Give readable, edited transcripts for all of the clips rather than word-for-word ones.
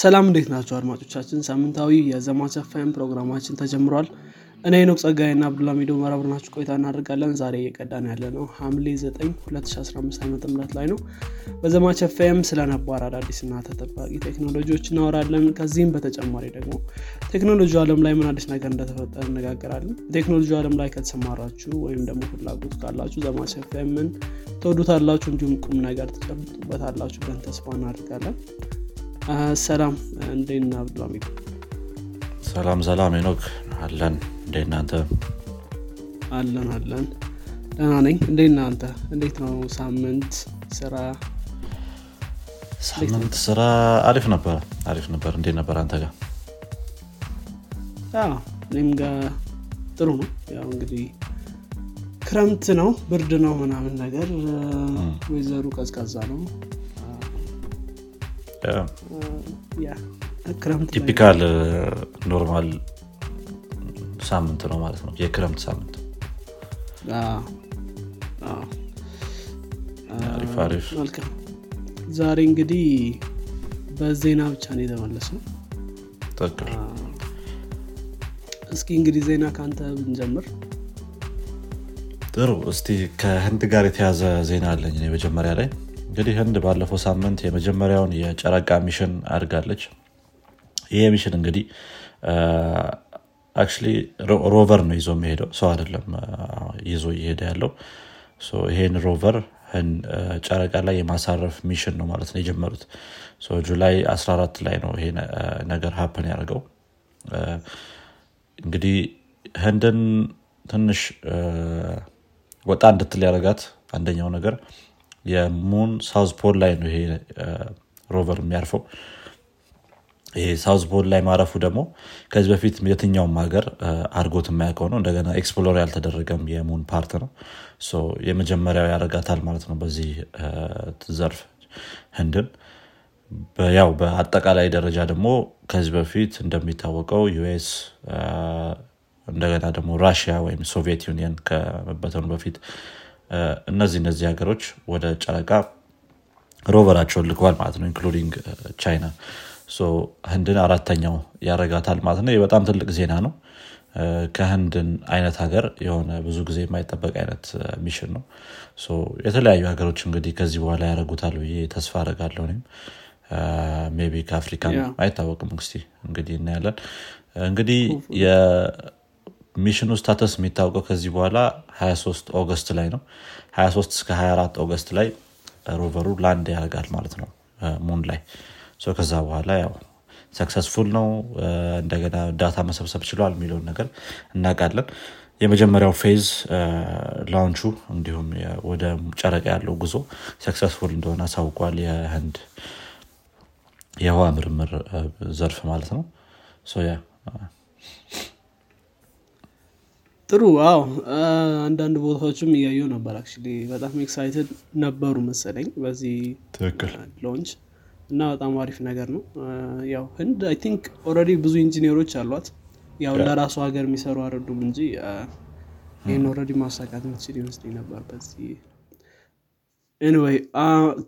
ሰላም እንዴት ናችሁ አድማጮቻችን? ሳምንታዊ የዘማች አፋየም ፕሮግራማችን ተጀምሯል። እኔ ነው ጸጋዬና አብዱላሚዶ መራብራናችሁ ቆይታ እናደርጋለን። ዛሬ እየቀዳን ያለነው ሐምሌ 9 2015 ዓ.ም ላይ ነው። በዘማች አፋየም ስለነባር አዳዲስና ተጠባቂ ቴክኖሎጂዎች እናወራለን። ከዚህም በተጨማሪ ደግሞ ቴክኖሎጂ ዓለም ላይ ምን አዲስ ነገር እንደተፈጠረ እናጋራለን። ቴክኖሎጂ ዓለም ላይ ከተሰማራችሁ ወይም ደግሞ ፍላጎት ካላችሁ ዘማች አፋየምን ተወዱታላችሁ እንዲሁም ቁም ነገር ተጨብጡበታላችሁ ብለን ተስፋ እናደርጋለን። ሰላም እንዴና አብዱላሚ? ሰላም ሄኖክ አለን። እንደናንተ አለን ደህና ነኝ። እንደናንተ እንዴት ነው ሳምንት ስራ? አሪፍ ነበር። እንዴት ነበር አንተ ጋር? እኔም ጋር ጥሩ ነው። ያው እንግዲህ ክረምት ነው፣ ብርድ ነው ምናምን ነገር፣ ወይዘሩ ቀዝቃዛ ነው። ክረምት ቲፒካል ኖርማል ሳምንት ነው ማለት ነው፣ የክረምት ሳምንት። አሪፍ መልካም። ዛሬ እንግዲህ በዜና ብቻ ነው የተመለስነው። ተከታታይ እስኪ እንግዲህ ዜና ካንተ ብንጀምር ጥሩ። እስቲ ከህንድ ጋር የተያዘ ዜና አለኝ እኔ መጀመሪያ ላይ። እንግዲህ ህንድ ባለፈው ሳምንት የመጀመሪያውን የጨረቃ ሚሽን አድርጋለች። ይሄ ሚሽን እንግዲህ actually ሮቨር ነው ይዞ የሚሄደው፣ ሰው አይደለም ይዞ ይሄድ ያለው። ሶ ይሄን ሮቨር ጨረቃ ላይ የማሳረፍ ሚሽን ነው ማለት ነው የጀመሩት። ሶ ጁላይ 14 ላይ ነው ይሄ ነገር happen ያደርገው። እንግዲህ ህንድን ትንሽ ወጣ እንድትል ያደርጋት አንደኛው ነገር የሙን ሳውዝ ፖል ላይ ነው ይሄ ሮቨር የሚያርፈው። ይሄ ሳውዝ ፖል ላይ ማረፉ ደግሞ ከዚህ በፊት የትኛውም ሀገር አድርጎት የማያውቀው ነው። እንደገና ኤክስፕሎር ያልተደረገም የሙን ፓርት ነው። ሶ የመጀመሪያው ያደርጋታል ማለት ነው በዚህ ዘርፍ ህንድን። ያው በአጠቃላይ ደረጃ ደግሞ ከዚህ በፊት እንደሚታወቀው ዩኤስ እንደገና ደግሞ ራሽያ ወይም ሶቪየት ዩኒየን ከመበተኑ በፊት እነዚህ ሀገሮች ወደ ጨረቃ ሮቨራቸውን ልከዋል ማለት ነው ኢንክሉዲንግ ቻይና። ሶ ህንድን አራተኛው ያረጋታል ማለት ነው። በጣም ትልቅ ዜና ነው። ከህንድን አይነት ሀገር የሆነ ብዙ ጊዜ የማይጠበቅ አይነት ሚሽን ነው። ሶ የተለያዩ ሀገሮች እንግዲህ ከዚህ በኋላ ያረጉታል ብዬ ተስፋ አደርጋለሁ። እኔም ሜቢ ከአፍሪካ አይታወቅም እንግዲህ እናያለን። እንግዲህ ሚሽኑ ስታተስ የሚታወቀው ከዚህ በኋላ 23 ኦገስት ላይ ነው። 23 እስከ 24 ኦገስት ላይ ሮቨሩ ላንድ ያደርጋል ማለት ነው ሙን ላይ። ሶ ከዛ በኋላ ያው ሰክሰስፉል ነው እንደገና ዳታ መሰብሰብ ችሏል የሚለውን ነገር እናውቃለን። የመጀመሪያው ፌዝ ላውንቹ እንዲሁም ወደ ጨረቃ ያለው ጉዞ ሰክሰስፉል እንደሆነ አሳውቋል የህንድ የህዋ ምርምር ዘርፍ ማለት ነው። ሶ ጥሩ። አንዳንድ ቦታዎችም እያየሁ ነበር አክቹሊ በጣም ኤክሳይትድ ነበሩ መሰለኝ በዚህ ትክክል ሎንች እና በጣም አሪፍ ነገር ነው። ያው ህንድ አይ ቲንክ ኦሬዲ ብዙ ኢንጂነሮች አሏት። ያው ለራሱ ሀገር የሚሰሩ አይደሉም እንጂ ይሄን ኦሬዲ ማሳካት ሲሪየስ ነበር በዚህ። ኤኒዌይ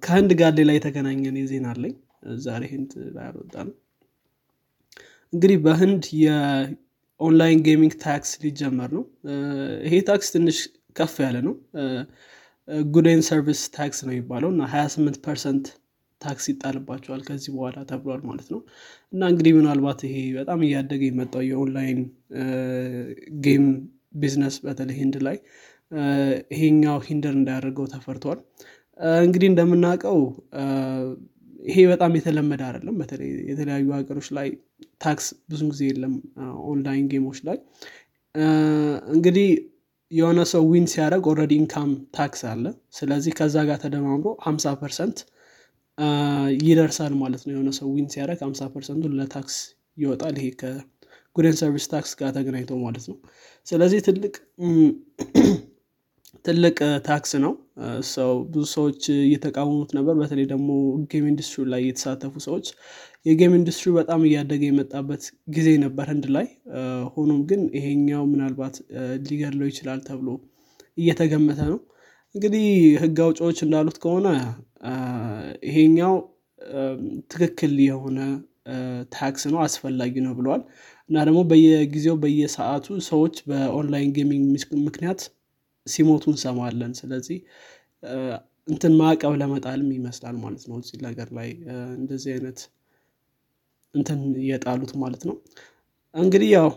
ከህንድ ጋር ሌላ የተገናኘን ዜና አለኝ ዛሬ ህንድ ላይ አልወጣም። እንግዲህ በህንድ ኦንላይን ጌሚንግ ታክስ ሊጀመር ነው። ይሄ ታክስ ትንሽ ከፍ ያለ ነው። ጉድ ኤንድ ሰርቪስ ታክስ ነው የሚባለው እና 28% ታክስ ይጣልባቸዋል ከዚህ በኋላ ተብሏል ማለት ነው። እና እንግዲህ ምናልባት ይሄ በጣም እያደገ የመጣው የኦንላይን ጌም ቢዝነስ በተለይ ህንድ ላይ ይሄኛው ሂንደር እንዳያደርገው ተፈርቷል። እንግዲህ እንደምናውቀው ይሄ በጣም የተለመደ አይደለም። በተለይ የተለያዩ ሀገሮች ላይ ታክስ ብዙ ጊዜ የለም ኦንላይን ጌሞች ላይ። እንግዲህ የሆነ ሰው ዊን ሲያደርግ ኦልሬዲ ኢንካም ታክስ አለ። ስለዚህ ከዛ ጋር ተደማምሮ 50% ይደርሳል ማለት ነው። የሆነ ሰው ዊን ሲያደርግ 50% ለታክስ ይወጣል። ይሄ ከጉድ ኤንድ ሰርቪስ ታክስ ጋር ተገናኝቶ ማለት ነው። ስለዚህ ትልቅ ታክስ ነው። ሰው ብዙ ሰዎች እየተቃወሙት ነበር። በተለይ ደግሞ ጌም ኢንዱስትሪ ላይ የተሳተፉ ሰዎች የጌም ኢንዱስትሪ በጣም እያደገ የመጣበት ጊዜ ነበር ህንድ ላይ። ሆኖም ግን ይሄኛው ምናልባት ሊገድለው ይችላል ተብሎ እየተገመተ ነው። እንግዲህ ህግ አውጪዎች እንዳሉት ከሆነ ይሄኛው ትክክል የሆነ ታክስ ነው አስፈልጊ ነው ብለዋል። እና ደግሞ በየጊዜው በየሰዓቱ ሰዎች በኦንላይን ጌሚንግ ምክንያት ሲሞቱ እንሰማለን። ስለዚህ እንትን ማቀብ ለማጣልም ይመስላል ማለት ነው እዚህ ነገር ላይ እንደዚህ አይነት እንትን የጣሉት ማለት ነው። እንግዲህ ያው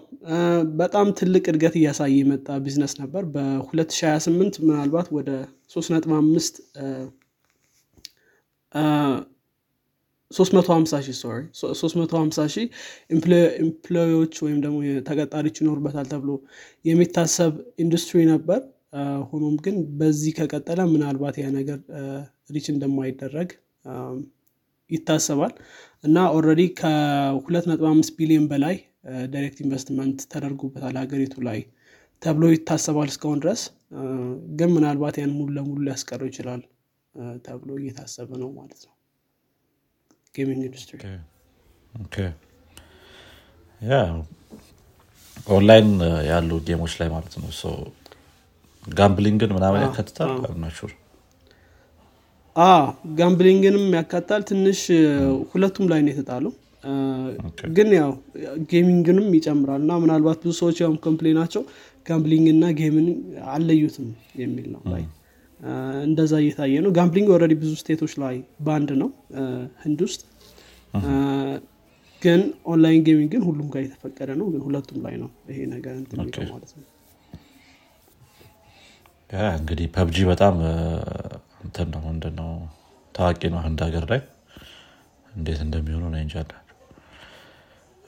በጣም ትልቅ እድገት ያሳየ የመጣ ቢዝነስ ነበር። በ2028 ምናልባት ወደ 350 ሺህ ኤምፕሎዮች ወይም ደግሞ ተቀጣሪዎች ይኖርበታል ተብሎ የሚታሰብ ኢንዱስትሪ ነበር። ሆኖም ግን በዚህ ከቀጠለ ምናልባት ያ ነገር ሪች እንደማይደረግ ይታሰባል። እና ኦሬዲ ከ2.5 ቢሊዮን በላይ ዳይሬክት ኢንቨስትመንት ተደርጎበታል ሀገሪቱ ላይ ተብሎ ይታሰባል። እስካሁን ድረስ ግን ምናልባት ያን ሙሉ ለሙሉ ሊያስቀረው ይችላል ተብሎ እየታሰበ ነው ማለት ነው። ጌሚንግ ኢንዱስትሪ ኦኬ ያ ኦንላይን ያሉ ጌሞች ላይ ማለት ነው። ሶ ጋምብሊንግን ምናምን ያካትታል አብናሹር ጋምብሊንግንም ያካትታል። ትንሽ ሁለቱም ላይ ነው የተጣለው ግን ያው ጌሚንግንም ይጨምራልና ምናልባት ብዙ ሰዎች ያው ኮምፕሌናቸው ጋምብሊንግ እና ጌምን አለዩትም የሚል ነው። ላይ እንደዛ እየታየ ነው። ጋምብሊንግ ኦሬዲ ብዙ ስቴቶች ላይ ባንድ ነው ህንድ ውስጥ። ግን ኦንላይን ጌሚንግ ግን ሁሉም ጋር የተፈቀደ ነው። ግን ሁለቱም ላይ ነው ይሄ ነገር እንትን የሚለው ማለት ነው። ያ እንግዲህ PUBG በጣም እንትን ነው እንደው ታዋቂ ነው ህንድ ሀገር ላይ እንዴት እንደሚሆነው ነው እንጃ።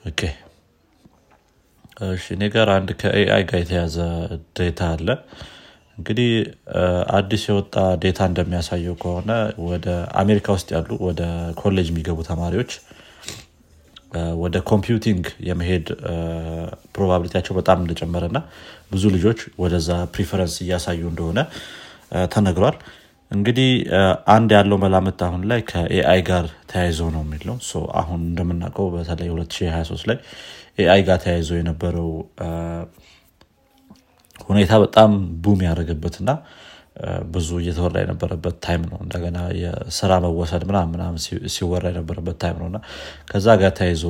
ኦኬ እሺ ነገር አንድ ከኤአይ ጋር የተያዘ ዴታ አለ። እንግዲህ አዲስ የወጣ ዴታ እንደሚያሳየው ከሆነ ወደ አሜሪካ ውስጥ ያሉ ወደ ኮሌጅ የሚገቡ ተማሪዎች ወደ ኮምፒውቲንግ የመሄድ ፕሮባቢሊቲያቸው በጣም እንደጨመረና ብዙ ልጆች ወደዛ ፕሪፈረንስ እያሳዩ እንደሆነ ተነግሯል። እንግዲህ አንድ ያለው መላምት አሁን ላይ ከኤአይ ጋር ተያይዞ ነው የሚለው። ሶ አሁን እንደምናውቀው በተለይ 2023 ላይ ኤአይ ጋር ተያይዞ የነበረው ሁኔታ በጣም ቡም ያደረገበትና ብዙ እየተወራ የነበረበት ታይም ነው። እንደገና የሥራ መወሰድ ምናምን ሲወራ የነበረበት ታይም ነውና ከዛ ጋር ተያይዞ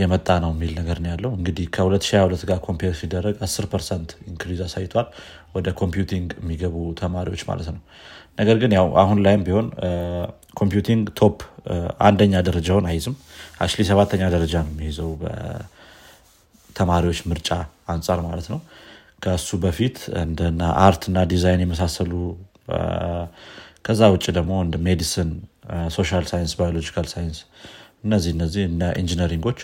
የመጣ ነው የሚል ነገር ነው ያለው። እንግዲህ ከ2022 ጋር ኮምፔር ሲደረግ 10% ኢንክሪዝ አሳይቷል ወደ ኮምፒውቲንግ የሚገቡ ተማሪዎች ማለት ነው። ነገር ግን ያው አሁን ላይም ቢሆን ኮምፒውቲንግ ቶፕ አንደኛ ደረጃውን አይዝም። አክቹሊ 7ኛ ደረጃ ነው የሚይዘው በተማሪዎች ምርጫ አንፃር ማለት ነው። ከሱ በፊት እንደና አርት እና ዲዛይን የመሳሰሉ ከዛ ውጪ ደግሞ እንደ ሜዲሲን፣ ሶሻል ሳይንስ፣ ባዮሎጂካል ሳይንስ እነዚህ እና ኢንጂነሪንጎች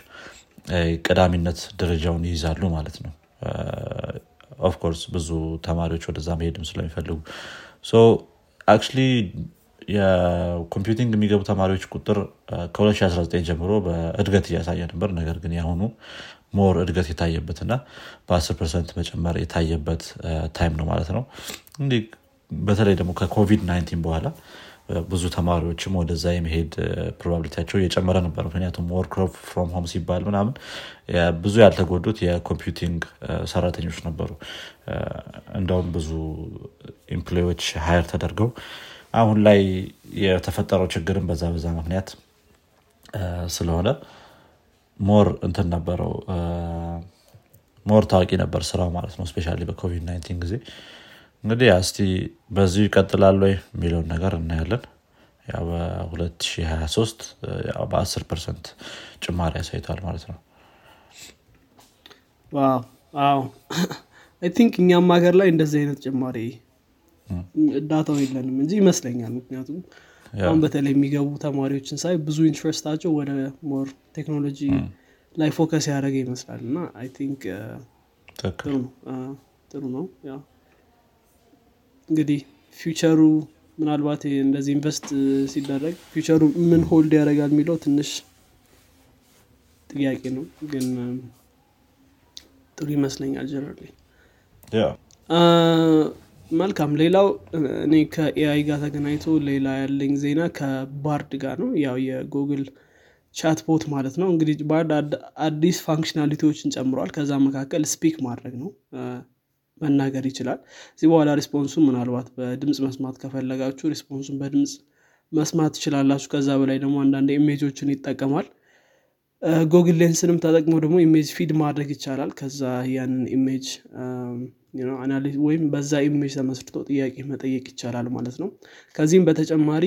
ቀዳሚነት ደረጃውን ይይዛሉ ማለት ነው። ኦፍ ኮርስ ብዙ ተማሪዎች ወደዛ መሄድም ስለሚፈልጉ ሶ አክቹሊ የኮምፒውቲንግ የሚገቡ ተማሪዎች ቁጥር ከ2019 ጀምሮ በእድገት እያሳየ ነበር። ነገር ግን ያሁኑ ሞር እድገት የታየበትና በ10% መጨመር የታየበት ታይም ነው ማለት ነው። እንግዲህ በተለይ ደግሞ ከኮቪድ-19 በኋላ ብዙ ተማሪዎችም ወደዛ የመሄድ ፕሮባቢሊቲያቸው እየጨመረ ነበር። ምክንያቱም ወርክ ፍሮም ሆም ሲባል ምናምን ብዙ ያልተጎዱት የኮምፒውቲንግ ሰራተኞች ነበሩ። እንደውም ብዙ ኤምፕሎዮች ሃየር ተደርገው አሁን ላይ የተፈጠረው ችግርም በዛ ምክንያት ስለሆነ ሞር ታዋቂ ነበር ስራው ማለት ነው። ስፔሻሊ በኮቪድ-19 ጊዜ እንግዲህ እስቲ በዚህ ይቀጥላል ወይ የሚለውን ነገር እናያለን። ያው በ2023 ያው በ10% ጭማሪ ያሳይቷል ማለት ነው። ዋው አይ ቲንክ እኛም ሀገር ላይ እንደዚህ አይነት ጭማሪ ዳታው የለንም እንጂ ይመስለኛል። ምክንያቱም አሁን በተለይ የሚገቡ ተማሪዎችን ሳይ ብዙ ኢንትረስታቸው ወደ ሞር ቴክኖሎጂ ላይ ፎከስ ያደረገ ይመስላልና አይ ቲንክ ጥሩ ነው። ያ እንግዲህ ፊውቸሩ ምናልባት እንደዚህ ኢንቨስት ሲደረግ ፊውቸሩ ምን ሆልድ ያደርጋል የሚለው ትንሽ ጥያቄ ነው። ግን ጥሩ ይመስለኛል ጀነራሊ ያ መልካም። ሌላው እኔ ከኤአይ ጋር ተገናኝቶ ሌላ ያለኝ ዜና ከባርድ ጋር ነው። ያው የጉግል ቻትቦት ማለት ነው። እንግዲህ ባርድ አዲስ ፋንክሽናሊቲዎችን ጨምሯል። ከዛ መካከል ስፒክ ማድረግ ነው፣ መናገር ይችላል። እዚህ በኋላ ሪስፖንሱን ምናልባት በድምፅ መስማት ከፈለጋችሁ ሪስፖንሱን በድምፅ መስማት ትችላላችሁ። ከዛ በላይ ደግሞ አንዳንድ ኢሜጆችን ይጠቀማል። ጎግል ሌንስንም ተጠቅሞ ደግሞ ኢሜጅ ፊድ ማድረግ ይቻላል። ከዛ ያንን ኢሜጅ አናሊዝ ወይም በዛ ኢሜጅ ተመስርቶ ጥያቄ መጠየቅ ይቻላል ማለት ነው። ከዚህም በተጨማሪ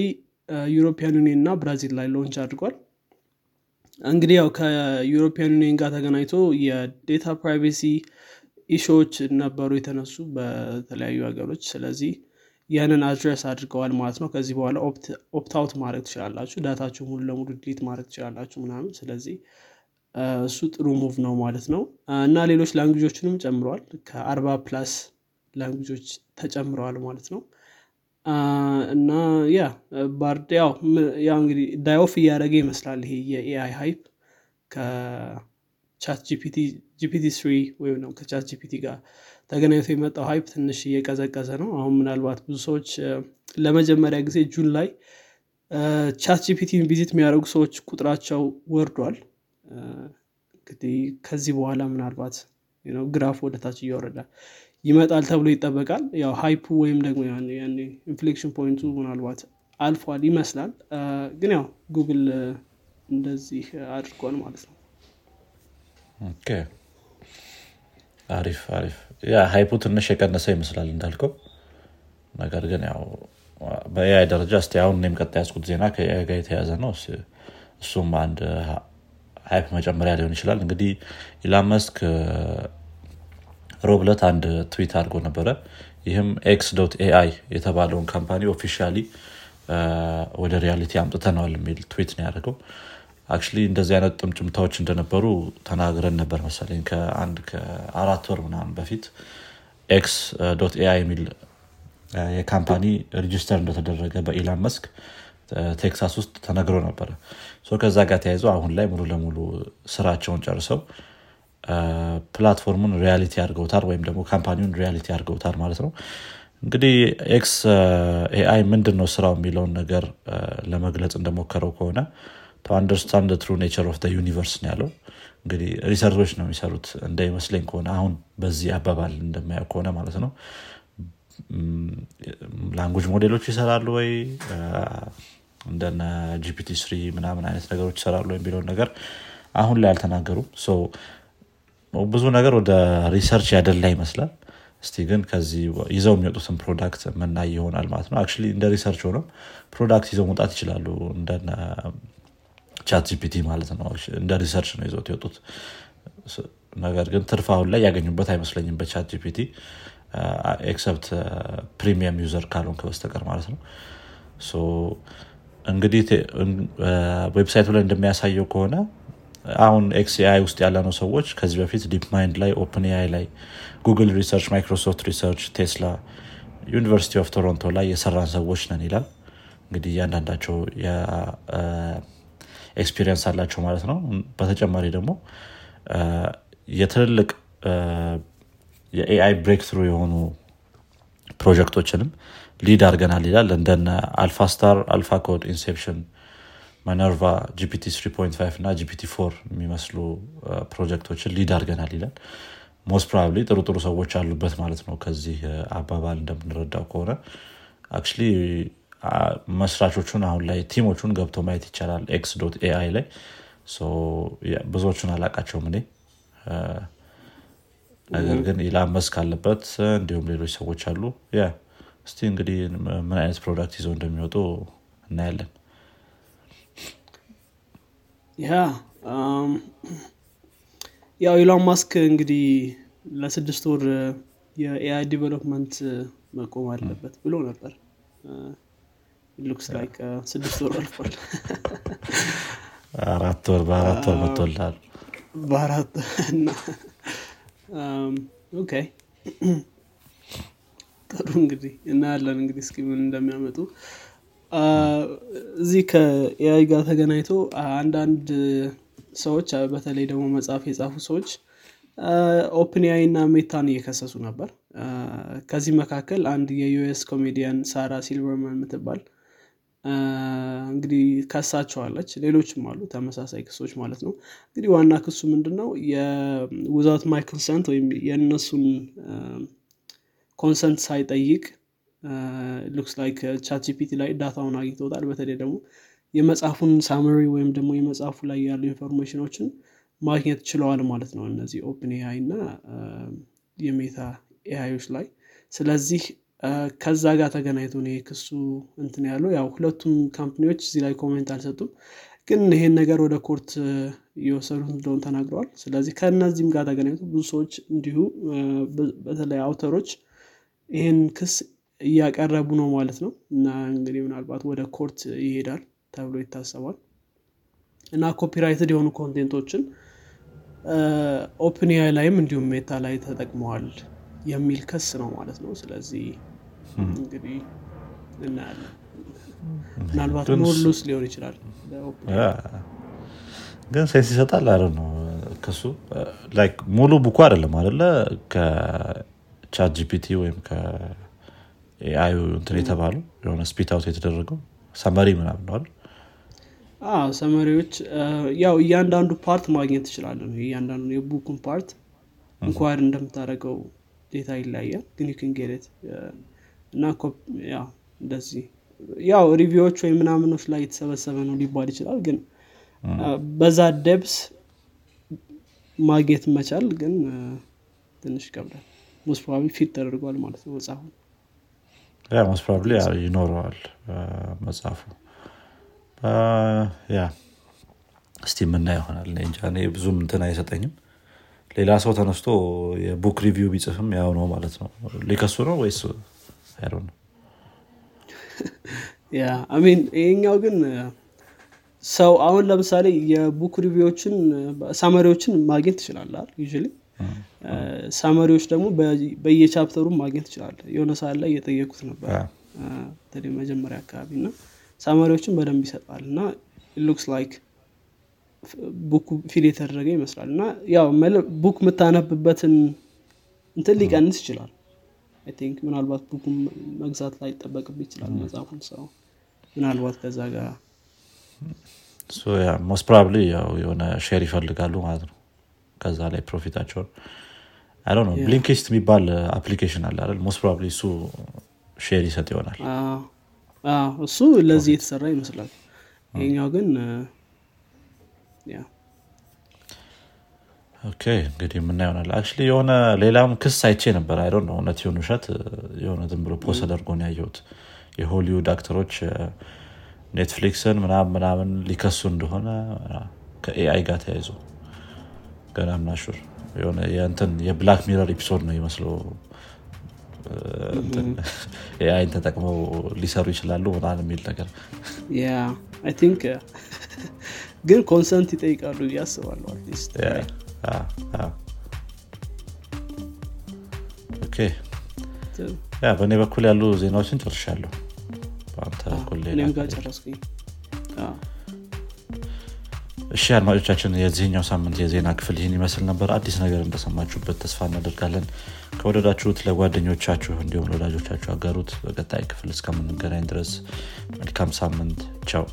ዩሮፒያን ዩኒየን እና ብራዚል ላይ ሎንች አድርጓል። እንግዲህ ያው ከዩሮፒያን ዩኒየን ጋር ተገናኝቶ የዴታ ፕራይቬሲ ኢሹዎች ነበሩ የተነሱ በተለያዩ ሀገሮች። ስለዚህ ያንን አድሬስ አድርገዋል ማለት ነው። ከዚህ በኋላ ኦፕት አውት ማድረግ ትችላላችሁ፣ ዳታችሁን ሙሉ ለሙሉ ዲሊት ማድረግ ትችላላችሁ ምናምን። ስለዚህ እሱ ጥሩ ሙቭ ነው ማለት ነው። እና ሌሎች ላንጉጆችንም ጨምረዋል። ከ40+ ላንጉጆች ተጨምረዋል ማለት ነው። እና ባርድ ያው እንግዲህ ዳይኦፍ እያደረገ ይመስላል ይሄ የኤአይ ሃይፕ ከቻት GPT-3 ወይም ነው ከቻት GPT ጋር ተገናኝቶ የመጣው ሃይፕ ትንሽ እየቀዘቀዘ ነው አሁን። ምናልባት ብዙ ሰዎች ለመጀመሪያ ጊዜ ጁን ላይ ቻት GPTን ቪዚት የሚያደርጉ ሰዎች ቁጥራቸው ወርዷል። እንግዲህ ከዚህ በኋላ ምናልባት ግራፍ ወደታች እያወረዳ ይመጣል ተብሎ ይጠበቃል። ያው ሃይፑ ወይም ደግሞ ያኔ ኢንፍሌክሽን ፖይንቱ ምናልባት አልፏል ይመስላል። ግን ያው ጉግል እንደዚህ አድርጓል ማለት ነው። ኦኬ አሪፍ ሃይፑ ትንሽ የቀነሰ ይመስላል እንዳልከው። ነገር ግን ያው በኤአይ ደረጃ እስቲ አሁን እኔም ቀጣይ ያስኩት ዜና ከኤአይ ጋር የተያዘ ነው። እሱም አንድ ሃይፕ መጨመሪያ ሊሆን ይችላል። እንግዲህ ኢላን መስክ ሮብለት አንድ ትዊት አድርጎ ነበረ። ይህም x.ai የተባለውን ካምፓኒ ኦፊሻሊ ወደ ሪያሊቲ አምጥተናል የሚል ትዊት ነው ያደረገው። አክቹሊ እንደዚህ አይነት ጥምጭምታዎች እንደነበሩ ተናግረን ነበር መሰለኝ ከ4 ወር ምናምን በፊት x.ai የሚል የካምፓኒ ሬጂስተር እንደተደረገ በኢላን መስክ ቴክሳስ ውስጥ ተነግሮ ነበር። ከዛ ጋር ተያይዞ አሁን ላይ ሙሉ ለሙሉ ስራቸውን ጨርሰው ፕላትፎርሙን ሪያሊቲ አድርገውታል ወይም ደግሞ ካምፓኒውን ሪያሊቲ አድርገውታል ማለት ነው። እንግዲህ xAI ምንድነው ስራው የሚለውን ነገር ለመግለጽ እንደሞከረው ከሆነ to understand the true nature of the universe ነው ያለው። እንግዲህ ሪሰርቾች ነው የሚሰሩት እንደይመስለኝ ከሆነ አሁን በዚህ አባባል እንደማያውቅ ከሆነ ማለት ነው። ላንጉጅ ሞዴሎች ይሰራሉ ወይ እንደና GPT-3 ምናምን አይነት ነገሮች ይሰራሉ የሚለውን ነገር አሁን ላይ አልተናገሩም። ብዙ ነገር ወደ ሪሰርች ያደላ ይመስላል። እስቲ ግን ከዚህ ይዘው የሚወጡትን ፕሮዳክት መናይ ይሆናል ማለት ነው። አክቹሊ እንደ ሪሰርች ሆነም ፕሮዳክት ይዘው መውጣት ይችላሉ እንደና ቻት GPT ማለት ነው። እንደ ሪሰርች ነው ይዘው የወጡት። ነገር ግን ትርፍ አሁን ላይ ያገኙበት አይመስለኝም በቻት GPT ኤክሰፕት ፕሪሚየም ዩዘር ካልሆንክ በስተቀር ማለት ነው። እንግዲህ ዌብሳይቱ ላይ እንደሚያሳየው ከሆነ አሁን xAI ውስጥ ያለነው ሰዎች ከዚህ በፊት ዲፕ ማይንድ ላይ፣ OpenAI ላይ፣ ጉግል ሪሰርች፣ ማይክሮሶፍት ሪሰርች፣ ቴስላ፣ ዩኒቨርሲቲ ኦፍ ቶሮንቶ ላይ የሰራን ሰዎች ነን ይላል። እንግዲህ እያንዳንዳቸው ኤክስፒሪየንስ አላቸው ማለት ነው። በተጨማሪ ደግሞ የትልልቅ የኤአይ ብሬክ ትሩ የሆኑ ፕሮጀክቶችንም ሊድ አድርገናል ይላል። እንደነ አልፋስታር፣ አልፋኮድ፣ ኢንሴፕሽን፣ ሚነርቫ፣ GPT 3.5 እና GPT 4 የሚመስሉ ፕሮጀክቶችን ሊድ አድርገናል ይላል። ሞስት ፕሮባብሊ ጥሩ ሰዎች አሉበት ማለት ነው ከዚህ አባባል እንደምንረዳው ከሆነ። አክቹሊ መስራቾቹን አሁን ላይ ቲሞቹን ገብቶ ማየት ይቻላል x.ai ላይ። ብዙዎቹን አላቃቸውም እኔ። ነገር ግን ኢላን መስክ አለበት እንዲሁም ሌሎች ሰዎች አሉ። እስቲ እንግዲህ ምን አይነት ፕሮዳክት ይዘው እንደሚወጡ እናያለን። ያው ኢላን መስክ እንግዲህ ለ6 ወር የኤአይ ዲቨሎፕመንት መቆም አለበት ብሎ ነበር። looks like 6 ወር አልፏል። 4 ወር መጥቷል። ባራት እና ኦኬ ጥሩ እንግዲህ እናያለን እንግዲህ እስኪ ምን እንደሚያመጡ። እዚህ ከኤአይ ጋር ተገናኝቶ አንዳንድ ሰዎች በተለይ ደግሞ መጽሐፍ የጻፉ ሰዎች OpenAI እና ሜታን እየከሰሱ ነበር። ከዚህ መካከል አንድ የዩኤስ ኮሜዲያን ሳራ ሲልቨርማን የምትባል እንግዲህ ከሳቸዋለች። ሌሎችም አሉ ተመሳሳይ ክሶች ማለት ነው። እንግዲህ ዋና ክሱ ምንድነው? የዊዛውት ማይ ኮንሰንት ወይም የነሱን ኮንሰንት ሳይጠይቅ ሉክስ ላይክ ቻት GPT ላይ ዳታውን አግኝቶታል። በተለይ ደግሞ የመጽሐፉን ሳመሪ ወይም ደግሞ የመጽሐፉ ላይ ያሉ ኢንፎርሜሽኖችን ማግኘት ችለዋል ማለት ነው እነዚህ ኦፕን ኤአይ እና የሜታ ኤአይዎች ላይ። ስለዚህ ከዛ ጋር ተገናኝቶ ነው ክሱ እንትን ያለው። ያው ሁለቱም ካምፓኒዎች እዚህ ላይ ኮሜንት አልሰጡም፣ ግን ይሄን ነገር ወደ ኮርት እየወሰዱት እንደሆነ ተናግረዋል። ስለዚህ ከነዚህም ጋር ተገናኝቶ ብዙ ሰዎች እንዲሁ በተለይ አውተሮች ይሄን ክስ እያቀረቡ ነው ማለት ነው እና እንግዲህ ምናልባት ወደ ኮርት ይሄዳል ተብሎ ይታሰባል። እና ኮፒራይትድ የሆኑ ኮንቴንቶችን ኦፕን ኤአይ ላይም እንዲሁም ሜታ ላይ ተጠቅመዋል የሚል ክስ ነው ማለት ነው። ስለዚህ እንግዲህ ምናልባት ሞሉስ ሊሆን ይችላል ግን ሳይንስ ይሰጣል አይደል ነው ክሱ ላይክ ሙሉ ቡኩ አይደለም አይደለ ከቻት ጂፒቲ ወይም ከኤአይ እንትን የተባለው የሆነ ስፒት አውት የተደረገው ሰመሪ ምናምን ነው አይደል? አዎ ሰመሪዎች ያው እያንዳንዱ ፓርት ማግኘት ይችላል ነው እያንዳንዱ የቡኩን ፓርት እንኳን እንደምታረገው ዴታ ይለያል ግን you can get it እና ያው እንደዚህ ያው ሪቪዎች ወይ ምናምኖች ላይ የተሰበሰበ ነው ሊባል ይችላል ግን በዛ ደብስ ማግኘት መቻል ግን ትንሽ ይከብዳል። most probably fit ተደርጓል ማለት ነው መጽሐፉ ያ most probably ይኖረዋል መጽሐፉ ያ እስቲ ምን ይሆናል እንጃ እኔ ብዙም እንትን አይሰጠኝም። ሌላ ሰው ተነስቶ የቡክ ሪቪው ቢጽፍም ያው ነው ማለት ነው ሊከሱ ነው ወይስ I don't know yeah I mean ይሄኛው ግን ሰው አሁን ለምሳሌ የቡክ ሪቪዎችን ሳመሪዎችን ማግኘት ይችላል አይደል usually ሳመሪዎች ደግሞ በየቻፕተሩ ማግኘት ይችላል የሆነ ሰዓት ላይ እየጠየቁት ነበር ተለይ መጀመሪያ አካባቢና ሳመሪዎችን በደንብ ይሰጣልና it looks like ቡክ ፊል የተደረገ ይመስላልና ያው ቡክ መታነብበትን እንትን ሊቀንስ ይችላል I think ምናልባት ቡክ መግዛት ላይ ተጠብቅብኝ ይችላል መጽሐፉን ሰው ምናልባት ከዛ ጋር so yeah most probably ያው የሆነ ሼር ይፈልጋሉ ማለት ነው ከዛ ላይ ፕሮፊታቸውን I don't know Blinkist የሚባል አፕሊኬሽን አለ አይደል most probably እሱ ሼር ይሰጥ ይሆናል እሱ ለዚህ የተሰራ ይመስላል ይሄኛው ግን okay እንግዲህ ምን ይሆናል actually የሆነ ሌላም ክስ አይቼ ነበር I don't know እውነት ይሁን ውሸት የሆነ ዝም ብሎ ፖስት አድርጎን ያየሁት የሆሊውድ አክተሮች ኔትፍሊክስን ምናምን ሊከሱ እንደሆነ ከኤአይ ጋር ተያይዞ ገና ምናሹር የሆነ የእንትን የብላክ ሚረር ኤፒሶድ ነው ይመስለው ኤአይን ተጠቅመው ሊሰሩ ይችላሉ ምናምን የሚል ነገር yeah I think ግን ኮንሰንት ይጠይቃሉ ያስባሉ at least okay ያ በኔ በኩል ያሉ ዜናዎችን ጨርሻለሁ አንተ ኮሌላ እኔም ጋር ጨረስኩኝ እሺ አድማጮቻችን የዚህኛው ሳምንት የዜና ክፍል ይህን ይመስል ነበር። አዲስ ነገር እንደሰማችሁበት ተስፋ እናደርጋለን። ከወደዳችሁት ለጓደኞቻችሁ እንዲሁም ለወዳጆቻችሁ አጋሩት። በቀጣይ ክፍል እስከምንገናኝ ድረስ መልካም ሳምንት ቻው።